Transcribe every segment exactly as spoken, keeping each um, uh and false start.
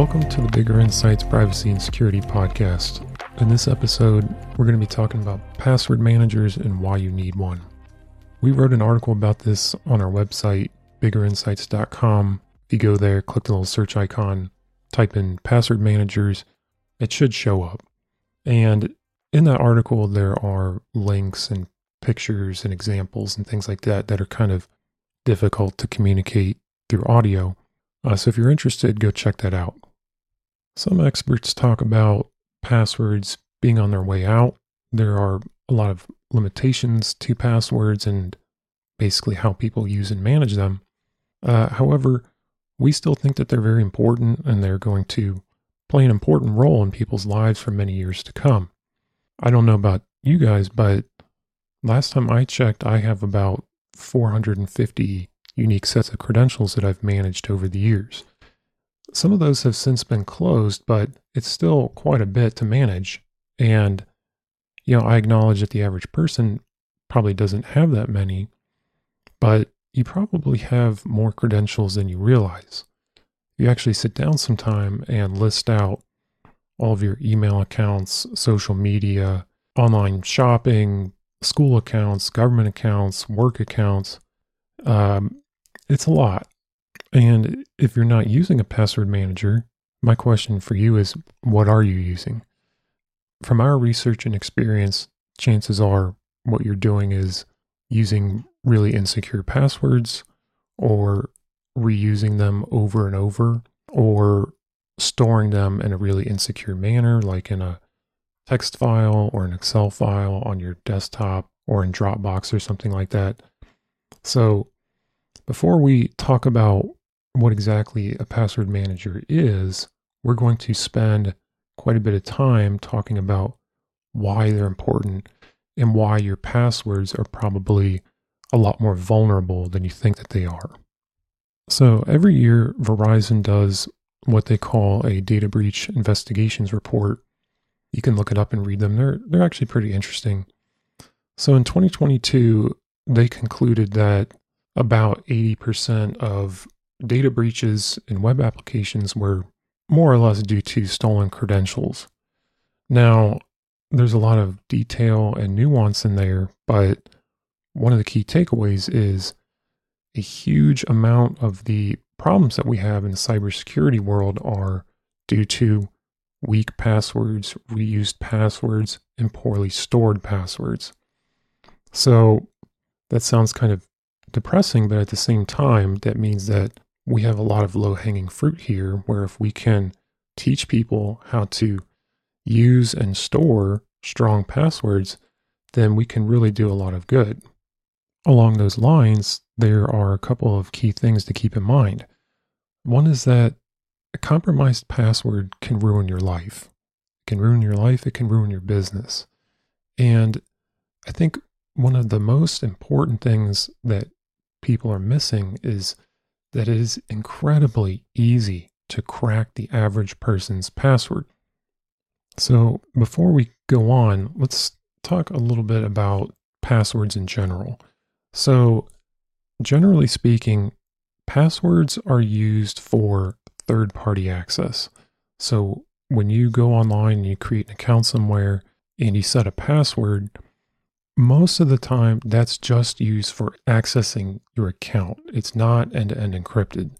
Welcome to the Bigger Insights Privacy and Security Podcast. In this episode, we're going to be talking about password managers and why you need one. We wrote an article about this on our website, bigger insights dot com. If you go there, click the little search icon, type in password managers, it should show up. And in that article, there are links and pictures and examples and things like that that are kind of difficult to communicate through audio. Uh, so if you're interested, go check that out. Some experts talk about passwords being on their way out. There are a lot of limitations to passwords and basically how people use and manage them. Uh, however, we still think that they're very important and they're going to play an important role in people's lives for many years to come. I don't know about you guys, but last time I checked, I have about four hundred fifty unique sets of credentials that I've managed over the years. Some of those have since been closed, but it's still quite a bit to manage. And, you know, I acknowledge that the average person probably doesn't have that many, but you probably have more credentials than you realize. You actually sit down sometime and list out all of your email accounts, social media, online shopping, school accounts, government accounts, work accounts. Um, it's a lot. And if you're not using a password manager, my question for you is, what are you using? From our research and experience, chances are what you're doing is using really insecure passwords or reusing them over and over or storing them in a really insecure manner, like in a text file or an Excel file on your desktop or in Dropbox or something like that. So before we talk about what exactly a password manager is, we're going to spend quite a bit of time talking about why they're important and why your passwords are probably a lot more vulnerable than you think that they are. So every year, Verizon does what they call a data breach investigations report. You can look it up and read them. They're, they're actually pretty interesting. So in twenty twenty-two, they concluded that about eighty percent of data breaches in web applications were more or less due to stolen credentials. Now, there's a lot of detail and nuance in there, but one of the key takeaways is a huge amount of the problems that we have in the cybersecurity world are due to weak passwords, reused passwords, and poorly stored passwords. So that sounds kind of depressing, but at the same time, that means that we have a lot of low-hanging fruit here, where if we can teach people how to use and store strong passwords, then we can really do a lot of good. Along those lines, there are a couple of key things to keep in mind. One is that a compromised password can ruin your life. It can ruin your life, it can ruin your business. And I think one of the most important things that people are missing is that it is incredibly easy to crack the average person's password. So before we go on, let's talk a little bit about passwords in general. So generally speaking, passwords are used for third-party access. So when you go online and you create an account somewhere and you set a password, most of the time that's just used for accessing your account. It's not end-to-end encrypted.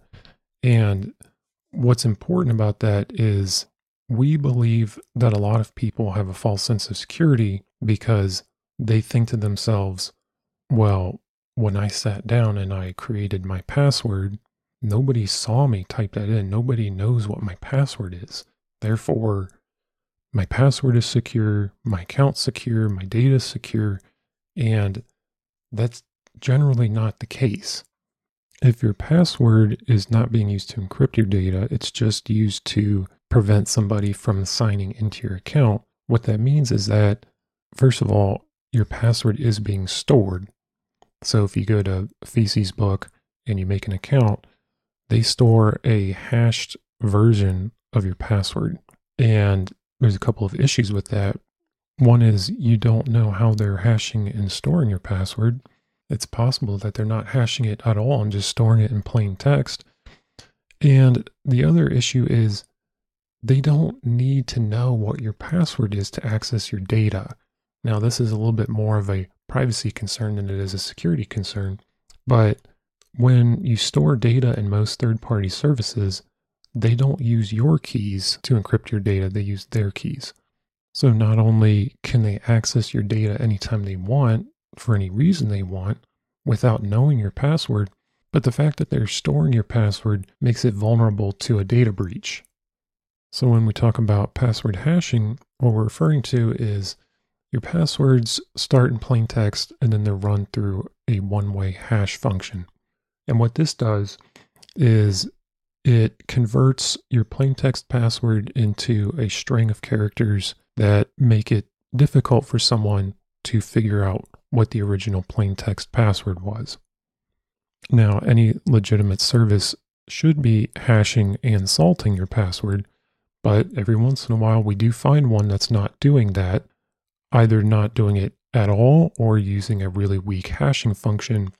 And what's important about that is we believe that a lot of people have a false sense of security because they think to themselves, well, when I sat down and I created my password, nobody saw me type that in. Nobody knows what my password is. Therefore, my password is secure, my account's secure, my data's secure, and that's generally not the case. If your password is not being used to encrypt your data, it's just used to prevent somebody from signing into your account. What that means is that, first of all, your password is being stored. So if you go to Feces Book and you make an account, they store a hashed version of your password. And there's a couple of issues with that. One is you don't know how they're hashing and storing your password. It's possible that they're not hashing it at all and just storing it in plain text. And the other issue is they don't need to know what your password is to access your data. Now, this is a little bit more of a privacy concern than it is a security concern, but when you store data in most third-party services, they don't use your keys to encrypt your data, they use their keys. So not only can they access your data anytime they want, for any reason they want, without knowing your password, but the fact that they're storing your password makes it vulnerable to a data breach. So when we talk about password hashing, what we're referring to is your passwords start in plain text and then they're run through a one-way hash function. And what this does is it converts your plain text password into a string of characters that make it difficult for someone to figure out what the original plain text password was. Now, any legitimate service should be hashing and salting your password, but every once in a while we do find one that's not doing that, either not doing it at all or using a really weak hashing function,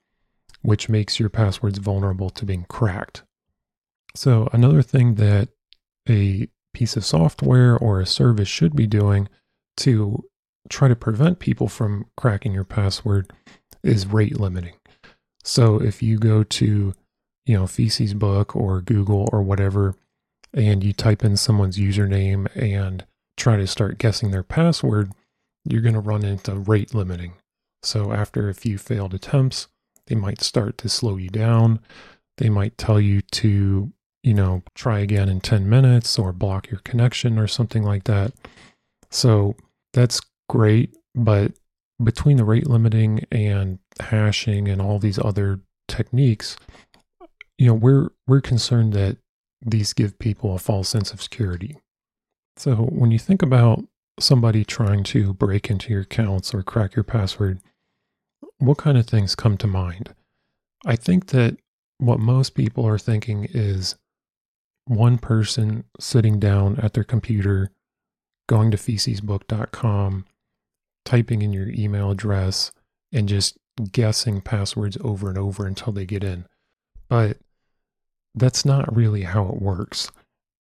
which makes your passwords vulnerable to being cracked. So another thing that a piece of software or a service should be doing to try to prevent people from cracking your password is rate limiting. So if you go to, you know, Feces Book or Google or whatever, and you type in someone's username and try to start guessing their password, you're going to run into rate limiting. So after a few failed attempts, they might start to slow you down. They might tell you to, you know, try again in ten minutes or block your connection or something like that. So that's great, but between the rate limiting and hashing and all these other techniques, you know, we're we're concerned that these give people a false sense of security. So when you think about somebody trying to break into your accounts or crack your password, what kind of things come to mind? I think that what most people are thinking is one person sitting down at their computer, going to feces book dot com, typing in your email address, and just guessing passwords over and over until they get in. But that's not really how it works.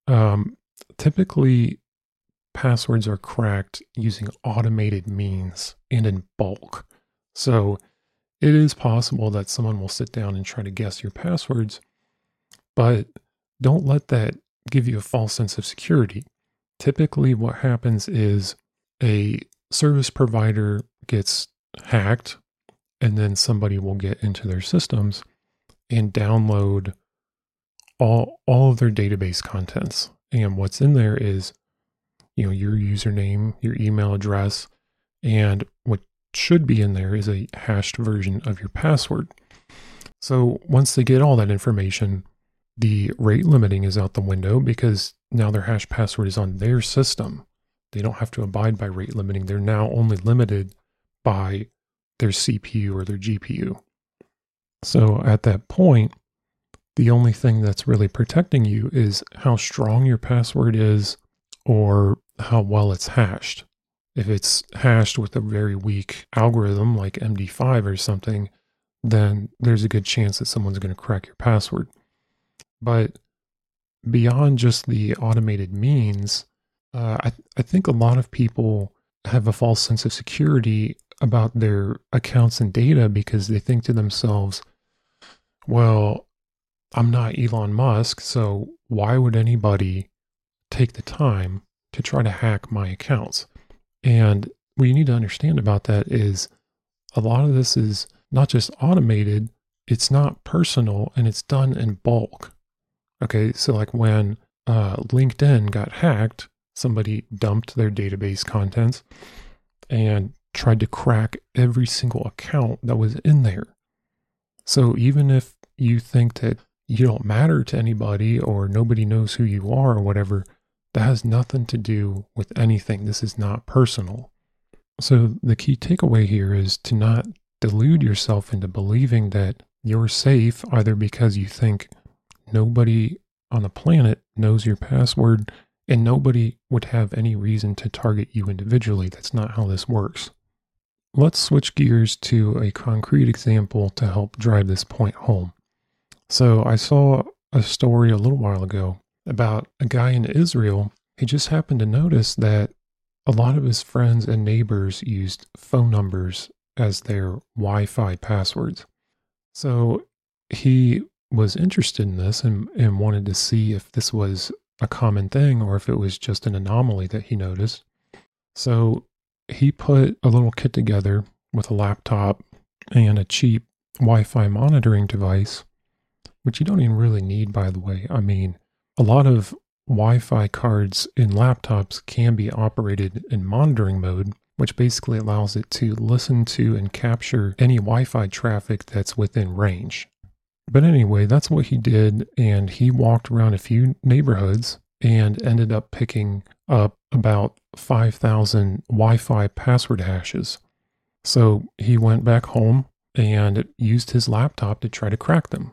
Um, typically, passwords are cracked using automated means and in bulk. So it is possible that someone will sit down and try to guess your passwords, but don't let that give you a false sense of security. Typically, what happens is a service provider gets hacked, and then somebody will get into their systems and download all, all of their database contents. And what's in there is, you know, your username, your email address, and what should be in there is a hashed version of your password. So once they get all that information, the rate limiting is out the window because now their hash password is on their system. They don't have to abide by rate limiting. They're now only limited by their C P U or their G P U. So at that point, the only thing that's really protecting you is how strong your password is or how well it's hashed. If it's hashed with a very weak algorithm like M D five or something, then there's a good chance that someone's going to crack your password. But beyond just the automated means, uh, I, th- I think a lot of people have a false sense of security about their accounts and data because they think to themselves, well, I'm not Elon Musk, so why would anybody take the time to try to hack my accounts? And what you need to understand about that is a lot of this is not just automated, it's not personal, and it's done in bulk. Okay, so like when uh, LinkedIn got hacked, somebody dumped their database contents and tried to crack every single account that was in there. So even if you think that you don't matter to anybody or nobody knows who you are or whatever, that has nothing to do with anything. This is not personal. So the key takeaway here is to not delude yourself into believing that you're safe, either because you think nobody on the planet knows your password and nobody would have any reason to target you individually. That's not how this works. Let's switch gears to a concrete example to help drive this point home. So I saw a story a little while ago about a guy in Israel he just happened to notice that a lot of his friends and neighbors used phone numbers as their Wi-Fi passwords. So he was interested in this and, and wanted to see if this was a common thing or if it was just an anomaly that he noticed. So he put a little kit together with a laptop and a cheap Wi-Fi monitoring device, which you don't even really need, by the way. I mean, a lot of Wi-Fi cards in laptops can be operated in monitoring mode, which basically allows it to listen to and capture any Wi-Fi traffic that's within range. But anyway, that's what he did, and he walked around a few neighborhoods and ended up picking up about five thousand Wi-Fi password hashes. So he went back home and used his laptop to try to crack them.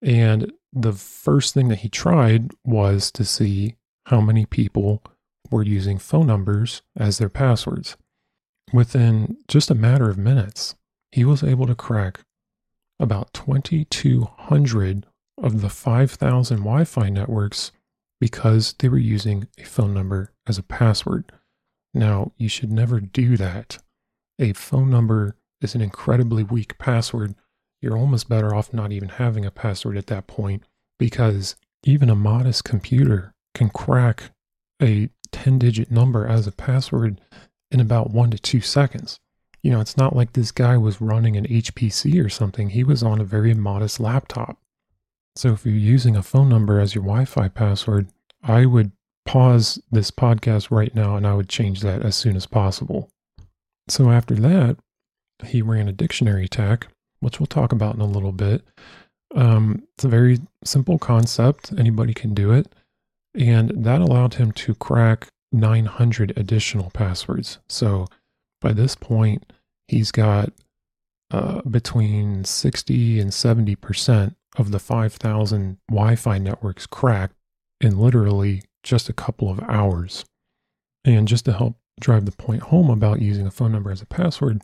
And the first thing that he tried was to see how many people were using phone numbers as their passwords. Within just a matter of minutes, he was able to crack about twenty-two hundred of the five thousand Wi-Fi networks because they were using a phone number as a password. Now, you should never do that. A phone number is an incredibly weak password. You're almost better off not even having a password at that point, because even a modest computer can crack a ten-digit number as a password in about one to two seconds. You know, it's not like this guy was running an H P C or something. He was on a very modest laptop. So if you're using a phone number as your Wi-Fi password, I would pause this podcast right now and I would change that as soon as possible. So after that, he ran a dictionary attack, which we'll talk about in a little bit. Um, it's a very simple concept. Anybody can do it. And that allowed him to crack nine hundred additional passwords. So by this point, he's got uh, between sixty and seventy percent of the five thousand Wi-Fi networks cracked in literally just a couple of hours. And just to help drive the point home about using a phone number as a password,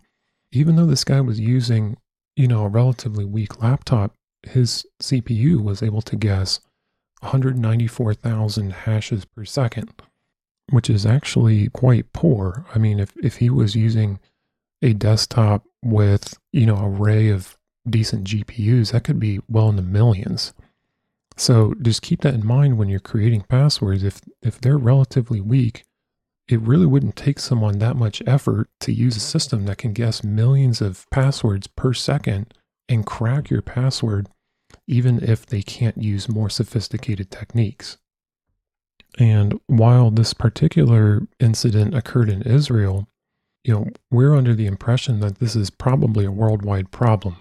even though this guy was using, you know, a relatively weak laptop, his C P U was able to guess one hundred ninety-four thousand hashes per second, which is actually quite poor. I mean, if, if he was using a desktop with, you know, an array of decent G P Us, that could be well in the millions. So just keep that in mind when you're creating passwords. If if they're relatively weak, it really wouldn't take someone that much effort to use a system that can guess millions of passwords per second and crack your password, even if they can't use more sophisticated techniques. And while this particular incident occurred in Israel, you know, we're under the impression that this is probably a worldwide problem.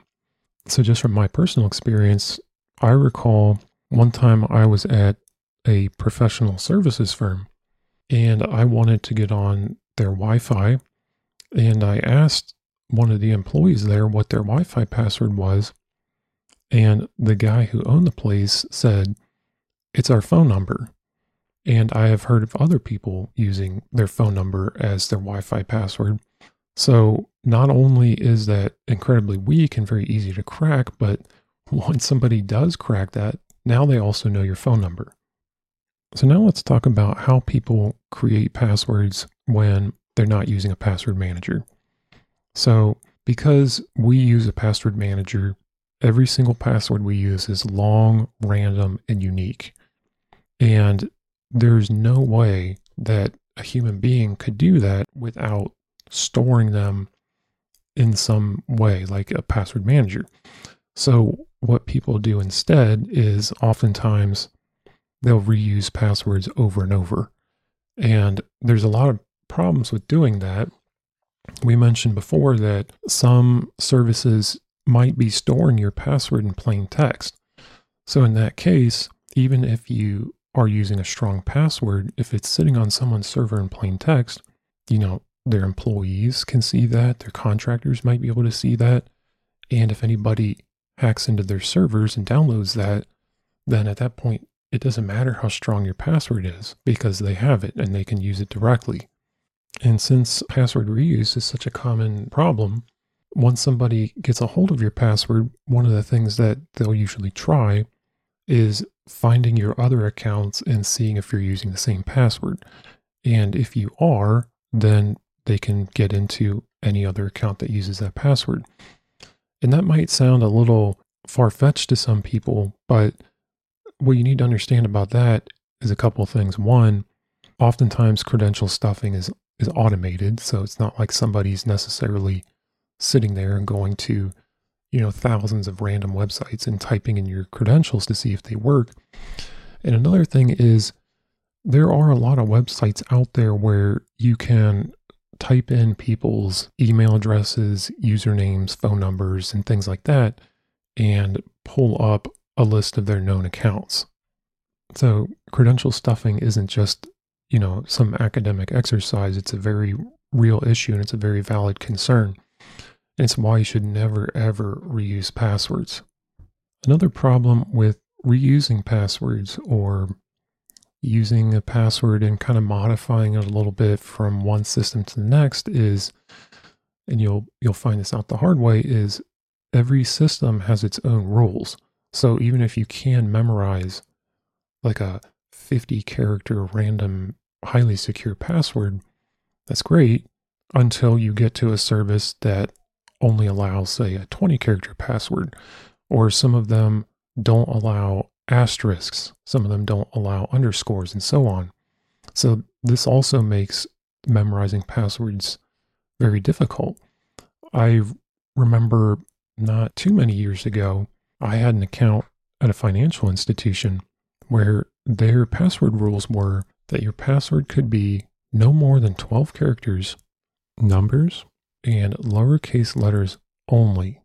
So just from my personal experience, I recall one time I was at a professional services firm and I wanted to get on their Wi-Fi, and I asked one of the employees there what their Wi-Fi password was, and the guy who owned the place said, "It's our phone number." And I have heard of other people using their phone number as their Wi-Fi password. So not only is that incredibly weak and very easy to crack, but once somebody does crack that, now they also know your phone number. So now let's talk about how people create passwords when they're not using a password manager. So because we use a password manager, every single password we use is long, random, and unique. And there's no way that a human being could do that without storing them in some way, like a password manager. So what people do instead is oftentimes they'll reuse passwords over and over. And there's a lot of problems with doing that. We mentioned before that some services might be storing your password in plain text. So in that case, even if you are using a strong password, if it's sitting on someone's server in plain text, you know, their employees can see that, their contractors might be able to see that, and if anybody hacks into their servers and downloads that, then at that point, it doesn't matter how strong your password is because they have it and they can use it directly. And since password reuse is such a common problem, once somebody gets a hold of your password, one of the things that they'll usually try is finding your other accounts and seeing if you're using the same password. And if you are, then they can get into any other account that uses that password. And that might sound a little far-fetched to some people, but what you need to understand about that is a couple of things. One, oftentimes credential stuffing is, is automated, so it's not like somebody's necessarily sitting there and going to, you know, thousands of random websites and typing in your credentials to see if they work. And another thing is there are a lot of websites out there where you can type in people's email addresses, usernames, phone numbers, and things like that, and pull up a list of their known accounts. So credential stuffing isn't just, you know, some academic exercise. It's a very real issue and it's a very valid concern. And it's why you should never, ever reuse passwords. Another problem with reusing passwords or using a password and kind of modifying it a little bit from one system to the next is, and you'll you'll find this out the hard way, is every system has its own rules. So even if you can memorize like a fifty character random highly secure password, that's great until you get to a service that only allows, say, a twenty character password, or some of them don't allow asterisks, some of them don't allow underscores, and so on. So this also makes memorizing passwords very difficult. I remember not too many years ago, I had an account at a financial institution where their password rules were that your password could be no more than twelve characters, numbers, and lowercase letters only.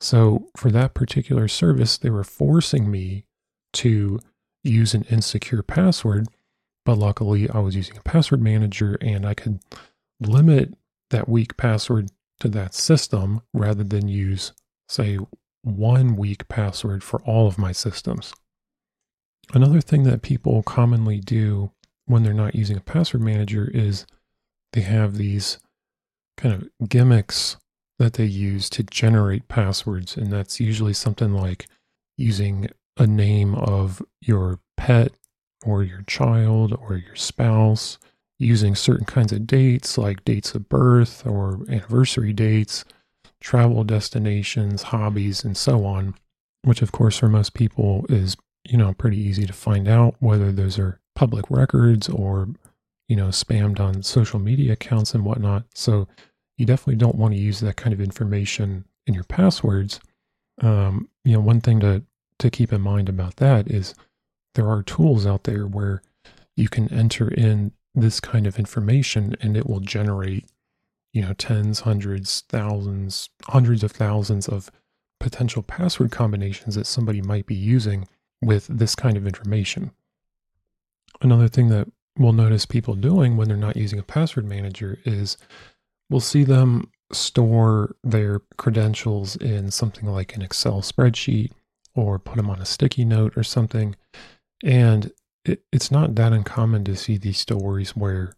So for that particular service, they were forcing me to use an insecure password, but luckily I was using a password manager and I could limit that weak password to that system rather than use, say, one weak password for all of my systems. Another thing that people commonly do when they're not using a password manager is they have these kind of gimmicks that they use to generate passwords, and that's usually something like using a name of your pet or your child or your spouse, using certain kinds of dates like dates of birth or anniversary dates, travel destinations, hobbies, and so on, which of course for most people is, you know, pretty easy to find out whether those are public records or, you know, spammed on social media accounts and whatnot. So you definitely don't want to use that kind of information in your passwords. Um, you know, one thing to, to keep in mind about that is there are tools out there where you can enter in this kind of information and it will generate, you know, tens, hundreds, thousands, hundreds of thousands of potential password combinations that somebody might be using with this kind of information. Another thing that we'll notice people doing when they're not using a password manager is we'll see them store their credentials in something like an Excel spreadsheet or put them on a sticky note or something. And it, it's not that uncommon to see these stories where,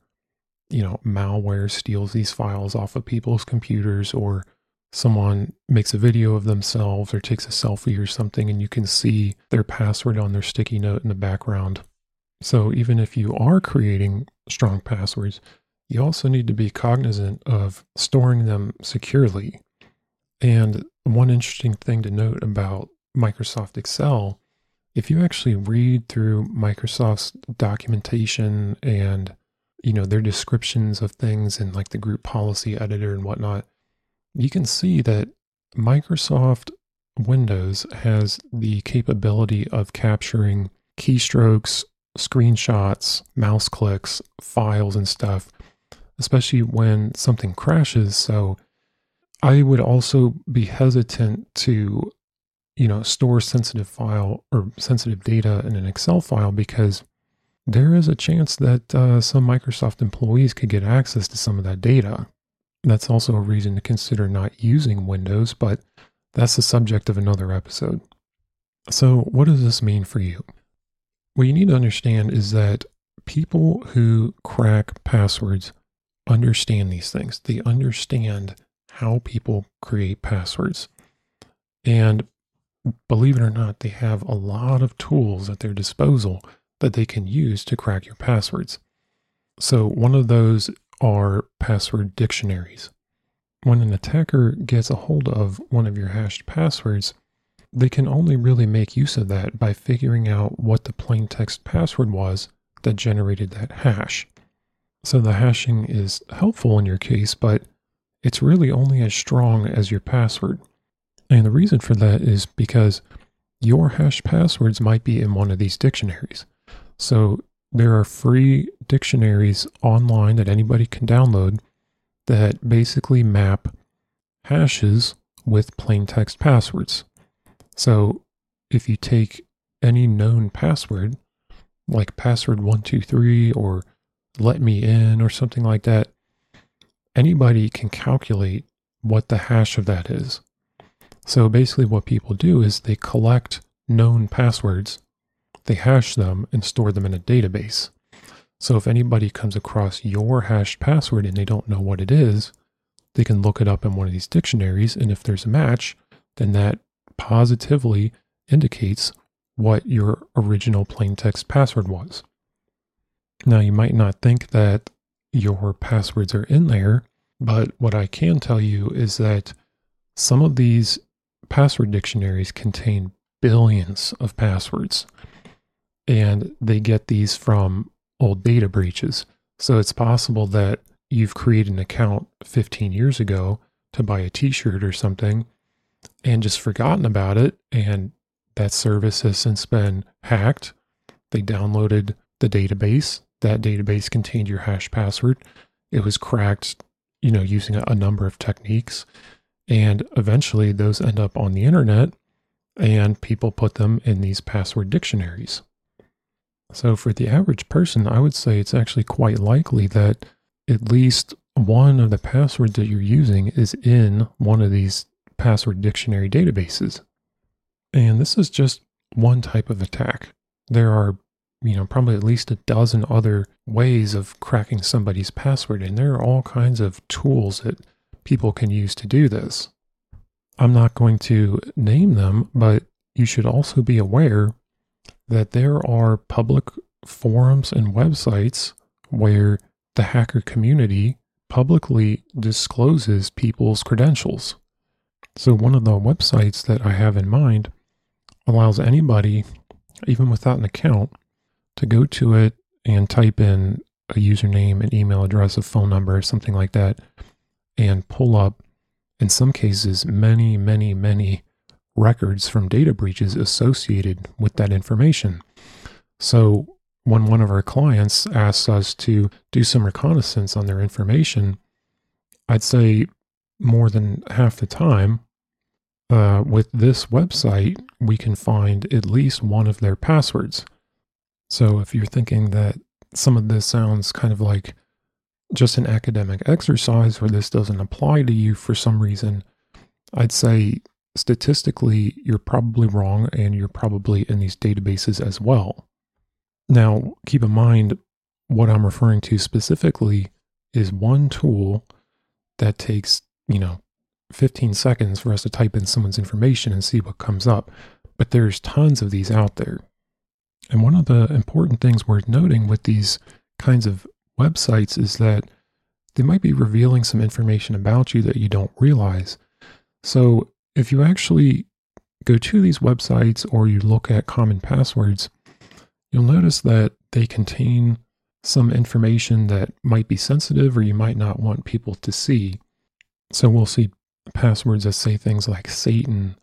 you know, malware steals these files off of people's computers, or someone makes a video of themselves or takes a selfie or something, and you can see their password on their sticky note in the background. So even if you are creating strong passwords, you also need to be cognizant of storing them securely. And one interesting thing to note about Microsoft Excel, if you actually read through Microsoft's documentation and, you know, their descriptions of things and like the group policy editor and whatnot, you can see that Microsoft Windows has the capability of capturing keystrokes, screenshots, mouse clicks, files and stuff, especially when something crashes. So I would also be hesitant to, you know, store sensitive file or sensitive data in an Excel file, because there is a chance that uh, some Microsoft employees could get access to some of that data. That's also a reason to consider not using Windows, but that's the subject of another episode. So what does this mean for you? What you need to understand is that people who crack passwords understand these things. They understand how people create passwords. And believe it or not, they have a lot of tools at their disposal that they can use to crack your passwords. So one of those are password dictionaries. When an attacker gets a hold of one of your hashed passwords, they can only really make use of that by figuring out what the plain text password was that generated that hash. So the hashing is helpful in your case, but it's really only as strong as your password. And the reason for that is because your hashed passwords might be in one of these dictionaries. So there are free dictionaries online that anybody can download that basically map hashes with plain text passwords. So if you take any known password, like password one two three or let me in or something like that, anybody can calculate what the hash of that is. So basically what people do is they collect known passwords, they hash them and store them in a database. So if anybody comes across your hashed password and they don't know what it is, they can look it up in one of these dictionaries, and if there's a match, then that positively indicates what your original plain text password was. Now, you might not think that your passwords are in there, but what I can tell you is that some of these password dictionaries contain billions of passwords, and they get these from old data breaches. So it's possible that you've created an account fifteen years ago to buy a t-shirt or something and just forgotten about it, and that service has since been hacked. They downloaded the database. That database contained your hash password. It was cracked, you know, using a number of techniques, and eventually those end up on the internet and people put them in these password dictionaries. So for the average person, I would say it's actually quite likely that at least one of the passwords that you're using is in one of these password dictionary databases. And this is just one type of attack. There are, you know, probably at least a dozen other ways of cracking somebody's password, and there are all kinds of tools that people can use to do this. I'm not going to name them, but you should also be aware that there are public forums and websites where the hacker community publicly discloses people's credentials. So one of the websites that I have in mind allows anybody, even without an account, to go to it and type in a username, an email address, a phone number, something like that, and pull up, in some cases, many, many, many records from data breaches associated with that information. So when one of our clients asks us to do some reconnaissance on their information, I'd say more than half the time, uh, with this website, we can find at least one of their passwords. So if you're thinking that some of this sounds kind of like just an academic exercise or this doesn't apply to you for some reason, I'd say statistically, you're probably wrong, and you're probably in these databases as well. Now, keep in mind, what I'm referring to specifically is one tool that takes, you know, fifteen seconds for us to type in someone's information and see what comes up. But there's tons of these out there. And one of the important things worth noting with these kinds of websites is that they might be revealing some information about you that you don't realize. So if you actually go to these websites or you look at common passwords, you'll notice that they contain some information that might be sensitive or you might not want people to see. So we'll see passwords that say things like Satan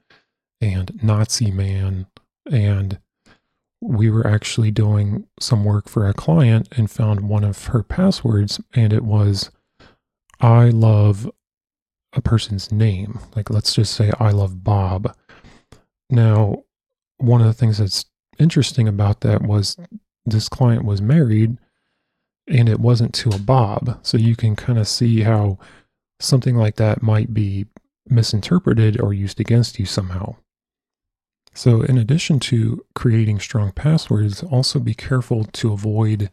and Nazi man. And we were actually doing some work for a client and found one of her passwords, and it was I love a person's name. Like, let's just say I love Bob. Now, one of the things that's interesting about that was this client was married and it wasn't to a Bob. So you can kind of see how something like that might be misinterpreted or used against you somehow. So in addition to creating strong passwords, also be careful to avoid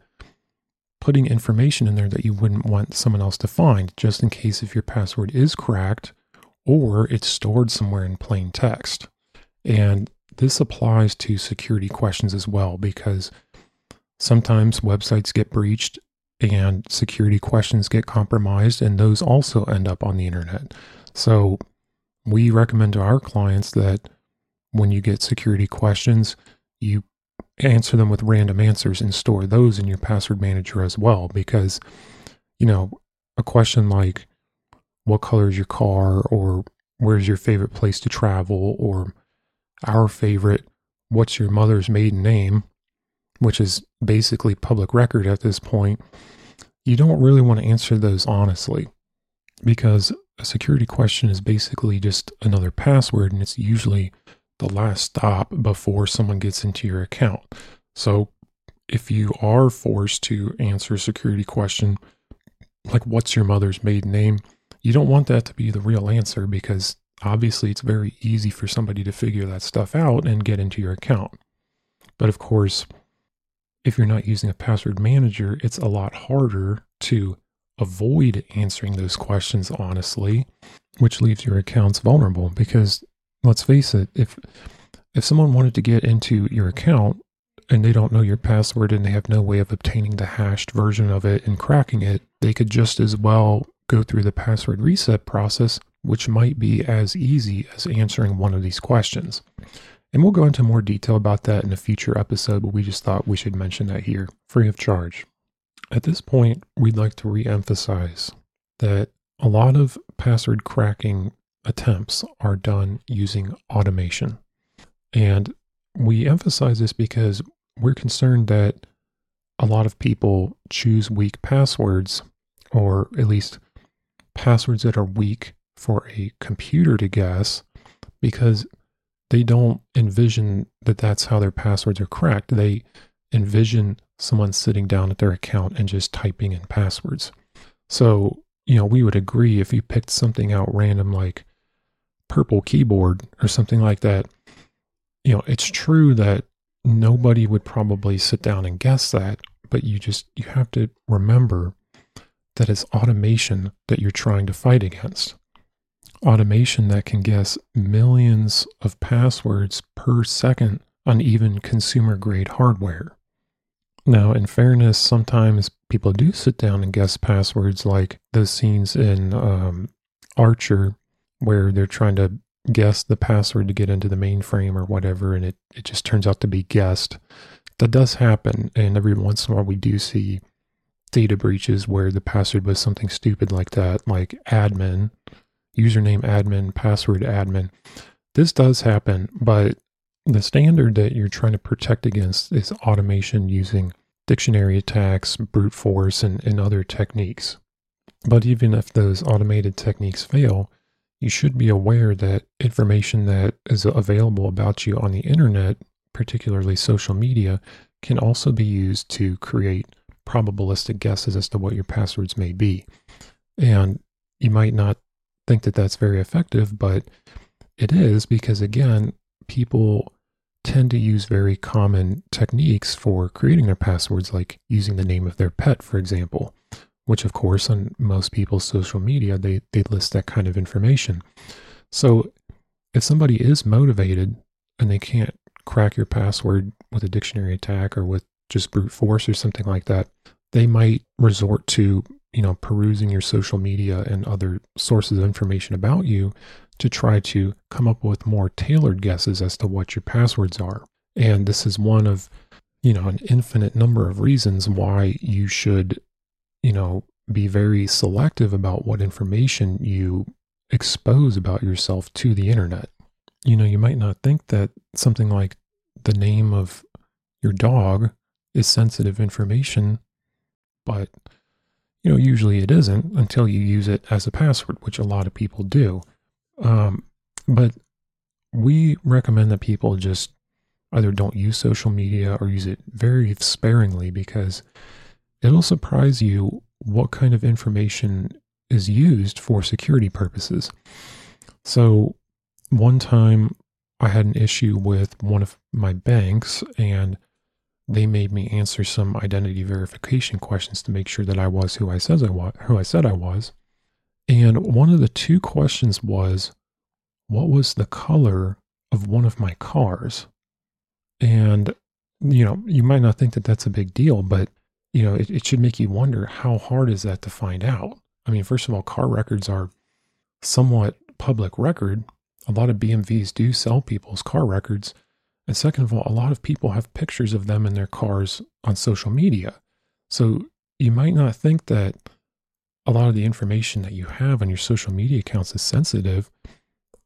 putting information in there that you wouldn't want someone else to find, just in case if your password is cracked or it's stored somewhere in plain text. And this applies to security questions as well, because sometimes websites get breached and security questions get compromised, and those also end up on the internet. So we recommend to our clients that when you get security questions, you answer them with random answers and store those in your password manager as well, because, you know, a question like, what color is your car, or where's your favorite place to travel, or our favorite, what's your mother's maiden name, which is basically public record at this point, you don't really want to answer those honestly, because a security question is basically just another password, and it's usually the last stop before someone gets into your account. So if you are forced to answer a security question, like what's your mother's maiden name, you don't want that to be the real answer, because obviously it's very easy for somebody to figure that stuff out and get into your account. But of course, if you're not using a password manager, it's a lot harder to avoid answering those questions honestly, which leaves your accounts vulnerable, because let's face it, if if someone wanted to get into your account and they don't know your password and they have no way of obtaining the hashed version of it and cracking it, they could just as well go through the password reset process, which might be as easy as answering one of these questions. And we'll go into more detail about that in a future episode, but we just thought we should mention that here, free of charge. At this point, we'd like to reemphasize that a lot of password cracking attempts are done using automation. And we emphasize this because we're concerned that a lot of people choose weak passwords, or at least passwords that are weak for a computer to guess, because they don't envision that that's how their passwords are cracked. They envision someone sitting down at their account and just typing in passwords. So, you know, we would agree if you picked something out random like purple keyboard or something like that, you know, it's true that nobody would probably sit down and guess that, but you just, you have to remember that it's automation that you're trying to fight against. Automation that can guess millions of passwords per second on even consumer-grade hardware. Now, in fairness, sometimes people do sit down and guess passwords, like those scenes in um, Archer where they're trying to guess the password to get into the mainframe or whatever, and it, it just turns out to be guessed. That does happen, and every once in a while we do see data breaches where the password was something stupid like that, like admin, username admin, password admin. This does happen, but the standard that you're trying to protect against is automation using dictionary attacks, brute force, and, and other techniques. But even if those automated techniques fail, you should be aware that information that is available about you on the internet, particularly social media, can also be used to create probabilistic guesses as to what your passwords may be. And you might not think that that's very effective, but it is, because again, people tend to use very common techniques for creating their passwords, like using the name of their pet, for example, which of course on most people's social media, they, they list that kind of information. So if somebody is motivated and they can't crack your password with a dictionary attack or with just brute force or something like that, they might resort to, you know, perusing your social media and other sources of information about you to try to come up with more tailored guesses as to what your passwords are. And this is one of, you know, an infinite number of reasons why you should, you know, be very selective about what information you expose about yourself to the internet. You know, you might not think that something like the name of your dog is sensitive information, but you know, usually it isn't until you use it as a password, which a lot of people do. Um, but we recommend that people just either don't use social media or use it very sparingly, because it'll surprise you what kind of information is used for security purposes. So one time I had an issue with one of my banks, and they made me answer some identity verification questions to make sure that I was who I says I was, who I said I was. And one of the two questions was, what was the color of one of my cars. And, you know, you might not think that that's a big deal, but, you know, it, it should make you wonder, how hard is that to find out? I mean, first of all, car records are somewhat public record. A lot of B M Vs do sell people's car records. And second of all, a lot of people have pictures of them in their cars on social media. So you might not think that a lot of the information that you have on your social media accounts is sensitive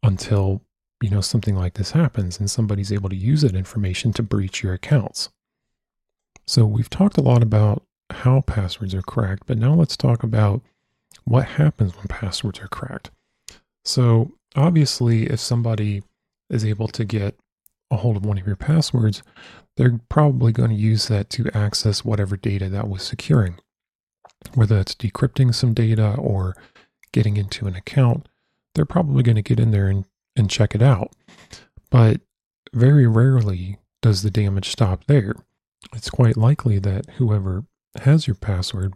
until, you know, something like this happens and somebody's able to use that information to breach your accounts. So we've talked a lot about how passwords are cracked, but now let's talk about what happens when passwords are cracked. So obviously, if somebody is able to get a hold of one of your passwords, they're probably going to use that to access whatever data that was securing, whether it's decrypting some data or getting into an account. They're probably going to get in there and, and check it out. But very rarely does the damage stop there. It's quite likely that whoever has your password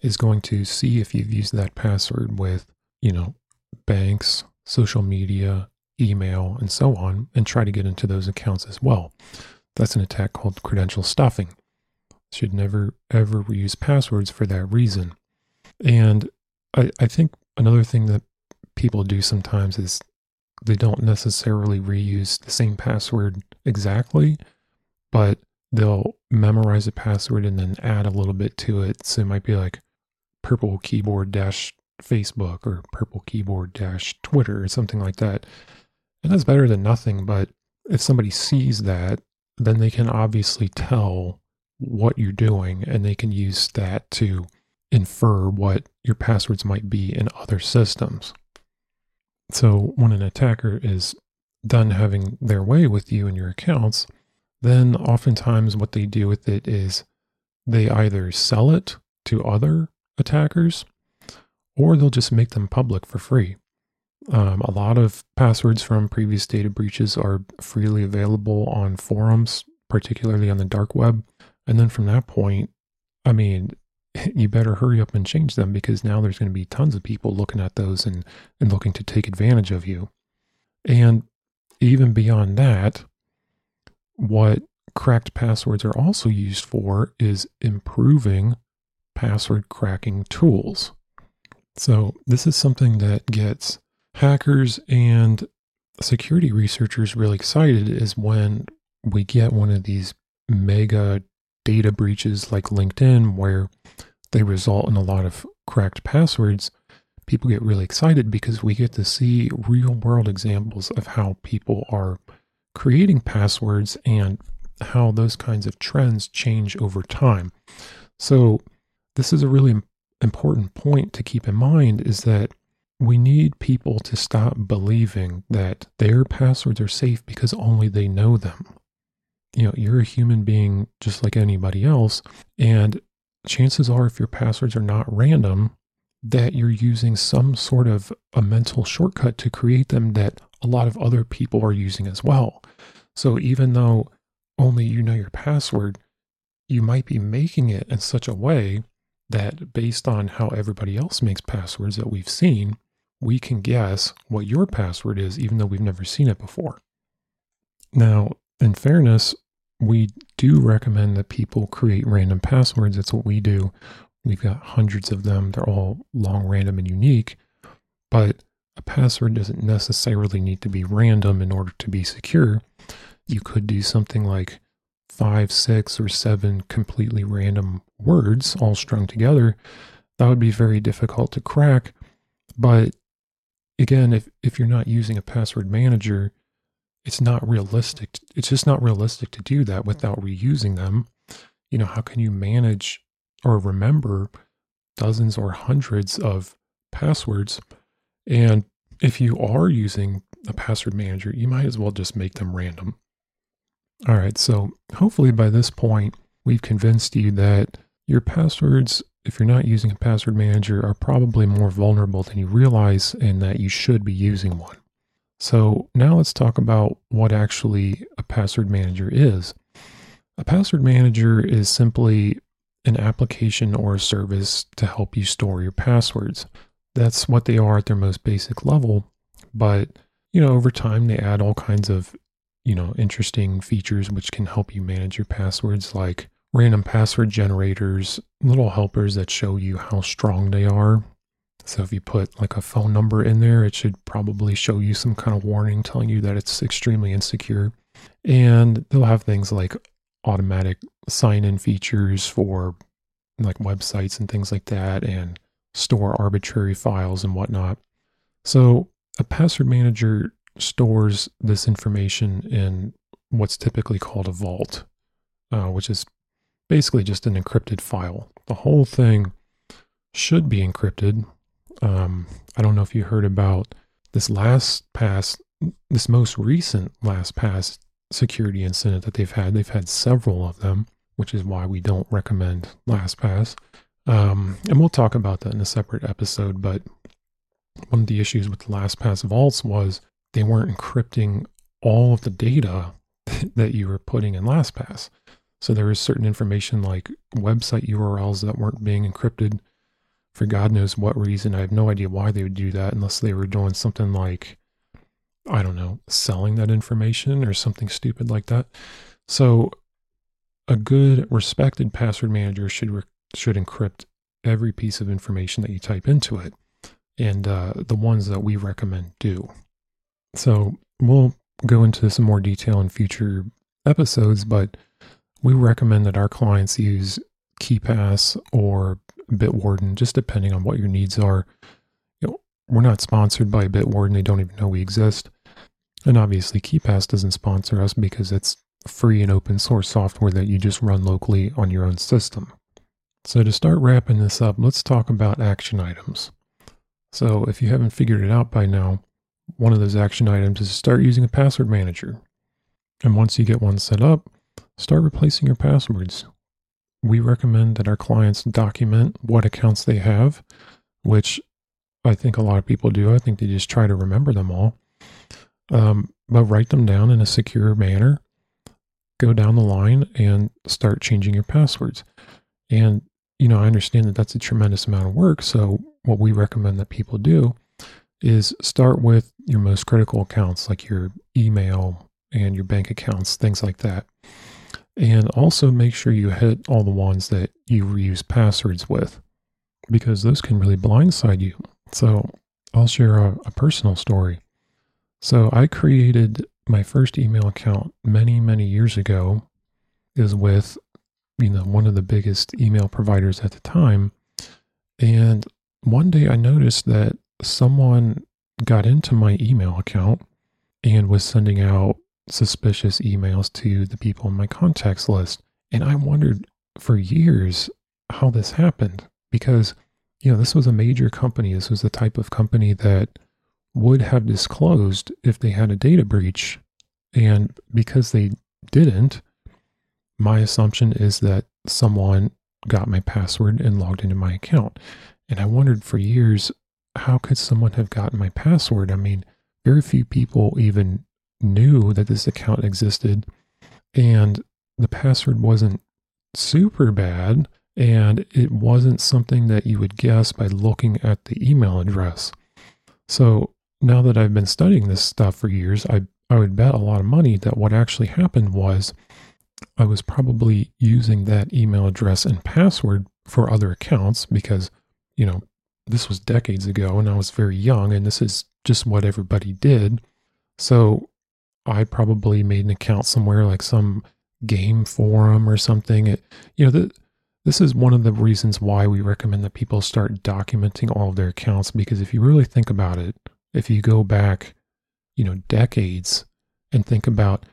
is going to see if you've used that password with, you know, banks, social media, email, and so on, and try to get into those accounts as well. That's an attack called credential stuffing. Should never, ever reuse passwords for that reason. And I, I think another thing that people do sometimes is they don't necessarily reuse the same password exactly, but they'll memorize a password and then add a little bit to it. So it might be like purple keyboard dash Facebook or purple keyboard dash Twitter or something like that. And that's better than nothing. But if somebody sees that, then they can obviously tell what you're doing, and they can use that to infer what your passwords might be in other systems. So when an attacker is done having their way with you and your accounts, then oftentimes what they do with it is they either sell it to other attackers or they'll just make them public for free. Um, a lot of passwords from previous data breaches are freely available on forums, particularly on the dark web. And then from that point, I mean, you better hurry up and change them, because now there's going to be tons of people looking at those and, and looking to take advantage of you. And even beyond that, what cracked passwords are also used for is improving password cracking tools. So this is something that gets hackers and security researchers really excited, is when we get one of these mega data breaches like LinkedIn, where they result in a lot of cracked passwords. People get really excited because we get to see real world examples of how people are creating passwords and how those kinds of trends change over time. So this is a really important point to keep in mind, is that we need people to stop believing that their passwords are safe because only they know them. You know, you're a human being just like anybody else, and chances are, if your passwords are not random, that you're using some sort of a mental shortcut to create them that a lot of other people are using as well. So even though only you know your password, you might be making it in such a way that, based on how everybody else makes passwords that we've seen, we can guess what your password is, even though we've never seen it before. Now, in fairness, we do recommend that people create random passwords. That's what we do. We've got hundreds of them. They're all long, random, and unique. But a password doesn't necessarily need to be random in order to be secure. You could do something like five, six, or seven completely random words all strung together. That would be very difficult to crack. But again, if, if you're not using a password manager, it's not realistic. It's just not realistic to do that without reusing them. You know, how can you manage or remember dozens or hundreds of passwords? And if you are using a password manager, you might as well just make them random. All right, so hopefully by this point, we've convinced you that your passwords, if you're not using a password manager, are probably more vulnerable than you realize, and that you should be using one. So now let's talk about what actually a password manager is. A password manager is simply an application or a service to help you store your passwords. That's what they are at their most basic level. But, you know, over time, they add all kinds of you know, interesting features which can help you manage your passwords, like random password generators, little helpers that show you how strong they are. So if you put like a phone number in there, it should probably show you some kind of warning telling you that it's extremely insecure. And they'll have things like automatic sign-in features for like websites and things like that, and store arbitrary files and whatnot. So a password manager stores this information in what's typically called a vault, uh, which is basically just an encrypted file. The whole thing should be encrypted. Um, I don't know if you heard about this LastPass, this most recent LastPass security incident that they've had. They've had several of them, which is why we don't recommend LastPass. Um, and we'll talk about that in a separate episode. But one of the issues with the LastPass vaults was they weren't encrypting all of the data that you were putting in LastPass. So there was certain information like website U R Ls that weren't being encrypted for God knows what reason. I have no idea why they would do that unless they were doing something like, I don't know, selling that information or something stupid like that. So a good respected password manager should re- should encrypt every piece of information that you type into it. And uh, the ones that we recommend do. So we'll go into some more detail in future episodes, but we recommend that our clients use KeePass or Bitwarden, just depending on what your needs are. You know, we're not sponsored by Bitwarden. They don't even know we exist. And obviously KeePass doesn't sponsor us because it's free and open source software that you just run locally on your own system. So to start wrapping this up, let's talk about action items. So if you haven't figured it out by now, one of those action items is start using a password manager. And once you get one set up, start replacing your passwords. We recommend that our clients document what accounts they have, which I think a lot of people do. I think they just try to remember them all. Um, but write them down in a secure manner. Go down the line and start changing your passwords. And, you know, I understand that that's a tremendous amount of work. So what we recommend that people do is start with your most critical accounts, like your email and your bank accounts, things like that. And also make sure you hit all the ones that you reuse passwords with, because those can really blindside you. So I'll share a, a personal story. So I created my first email account many, many years ago. It was with, you know, one of the biggest email providers at the time. And one day I noticed that someone got into my email account and was sending out suspicious emails to the people in my contacts list. And I wondered for years how this happened, because, you know, this was a major company. This was the type of company that would have disclosed if they had a data breach. And because they didn't, my assumption is that someone got my password and logged into my account. And I wondered for years, how could someone have gotten my password? I mean, very few people even knew that this account existed, and the password wasn't super bad, and it wasn't something that you would guess by looking at the email address. So now that I've been studying this stuff for years, I, I would bet a lot of money that what actually happened was I was probably using that email address and password for other accounts, because, you know, this was decades ago and I was very young, and this is just what everybody did. So I probably made an account somewhere, like some game forum or something. It, you know, the, this is one of the reasons why we recommend that people start documenting all of their accounts, because if you really think about it, if you go back, you know, decades and think about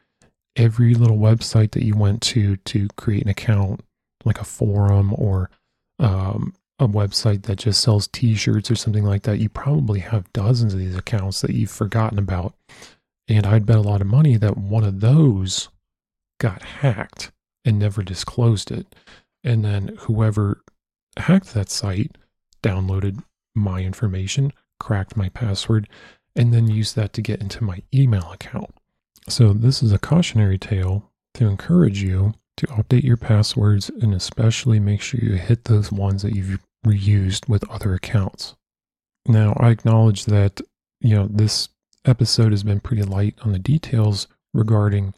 every little website that you went to to create an account, like a forum or um, a website that just sells t-shirts or something like that, you probably have dozens of these accounts that you've forgotten about. And I'd bet a lot of money that one of those got hacked and never disclosed it. And then whoever hacked that site downloaded my information, cracked my password, and then used that to get into my email account. So this is a cautionary tale to encourage you to update your passwords, and especially make sure you hit those ones that you've reused with other accounts. Now, I acknowledge that, you know, this episode has been pretty light on the details regarding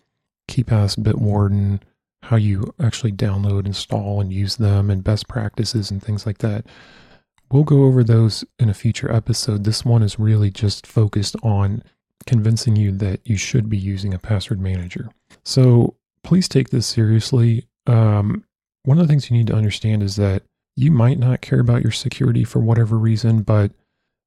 KeePass, Bitwarden, how you actually download, install, and use them, and best practices and things like that. We'll go over those in a future episode. This one is really just focused on convincing you that you should be using a password manager. So please take this seriously. Um, one of the things you need to understand is that you might not care about your security for whatever reason, but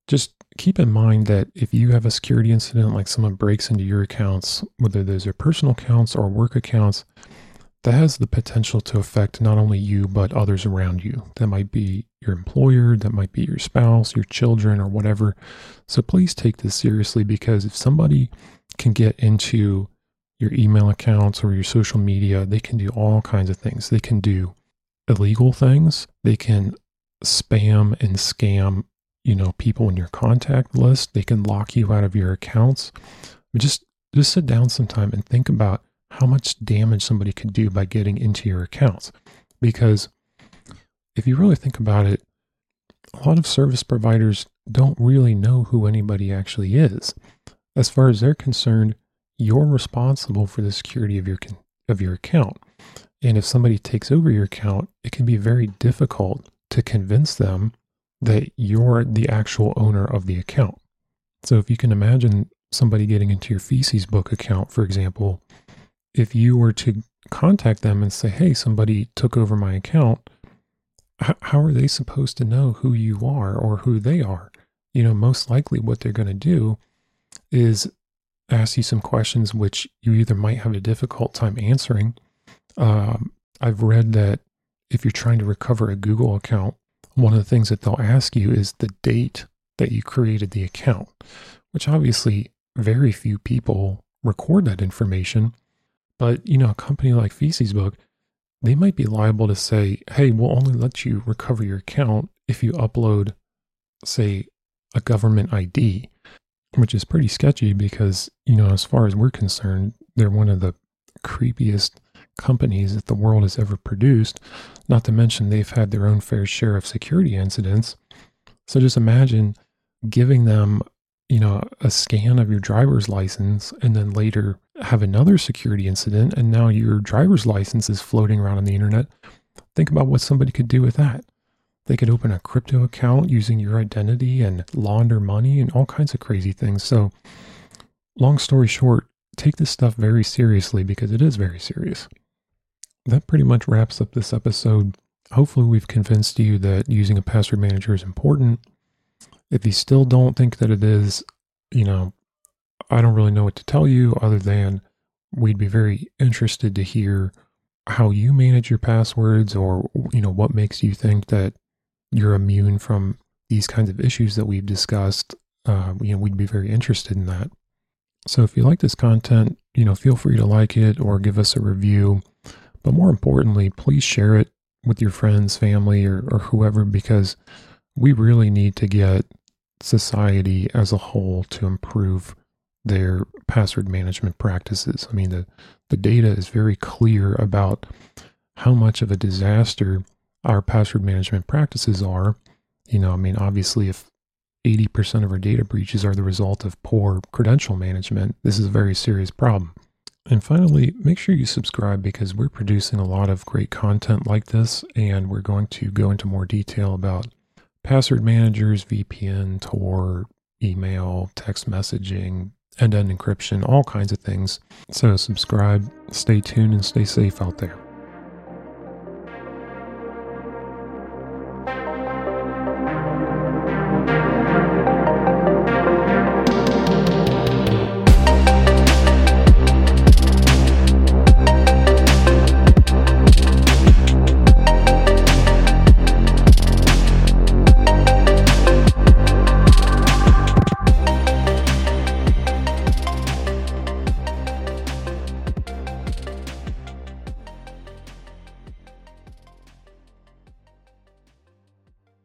just keep in mind that if you have a security incident, like someone breaks into your accounts, whether those are personal accounts or work accounts, that has the potential to affect not only you, but others around you. That might be your employer, that might be your spouse, your children, or whatever. So please take this seriously, because if somebody can get into your email accounts or your social media, they can do all kinds of things. They can do illegal things. They can spam and scam, you know, people in your contact list. They can lock you out of your accounts. But just, just sit down sometime and think about how much damage somebody could do by getting into your accounts. Because if you really think about it, a lot of service providers don't really know who anybody actually is. As far as they're concerned, you're responsible for the security of your of your account. And if somebody takes over your account, it can be very difficult to convince them that you're the actual owner of the account. So if you can imagine somebody getting into your feces book account, for example, if you were to contact them and say, hey, somebody took over my account, h- how are they supposed to know who you are or who they are? You know, most likely what they're going to do is ask you some questions which you either might have a difficult time answering. Um, I've read that if you're trying to recover a Google account, one of the things that they'll ask you is the date that you created the account, which obviously very few people record that information. But, you know, a company like Feces Book, they might be liable to say, hey, we'll only let you recover your account if you upload, say, a government I D, which is pretty sketchy because, you know, as far as we're concerned, they're one of the creepiest companies that the world has ever produced, not to mention they've had their own fair share of security incidents. So just imagine giving them, you know, a scan of your driver's license and then later have another security incident, and now your driver's license is floating around on the internet. Think about what somebody could do with that. They could open a crypto account using your identity and launder money and all kinds of crazy things. So long story short, take this stuff very seriously because it is very serious. That pretty much wraps up this episode. Hopefully we've convinced you that using a password manager is important. If you still don't think that it is, you know, I don't really know what to tell you other than we'd be very interested to hear how you manage your passwords or, you know, what makes you think that you're immune from these kinds of issues that we've discussed. Uh, you know, we'd be very interested in that. So if you like this content, you know, feel free to like it or give us a review. But more importantly, please share it with your friends, family, or, or whoever, because we really need to get society as a whole to improve their password management practices. I mean, the, the data is very clear about how much of a disaster our password management practices are. You know, I mean, obviously, if eighty percent of our data breaches are the result of poor credential management, this is a very serious problem. And finally, make sure you subscribe because we're producing a lot of great content like this, and we're going to go into more detail about password managers, V P N, Tor, email, text messaging, end-to-end encryption, all kinds of things. So subscribe, stay tuned, and stay safe out there.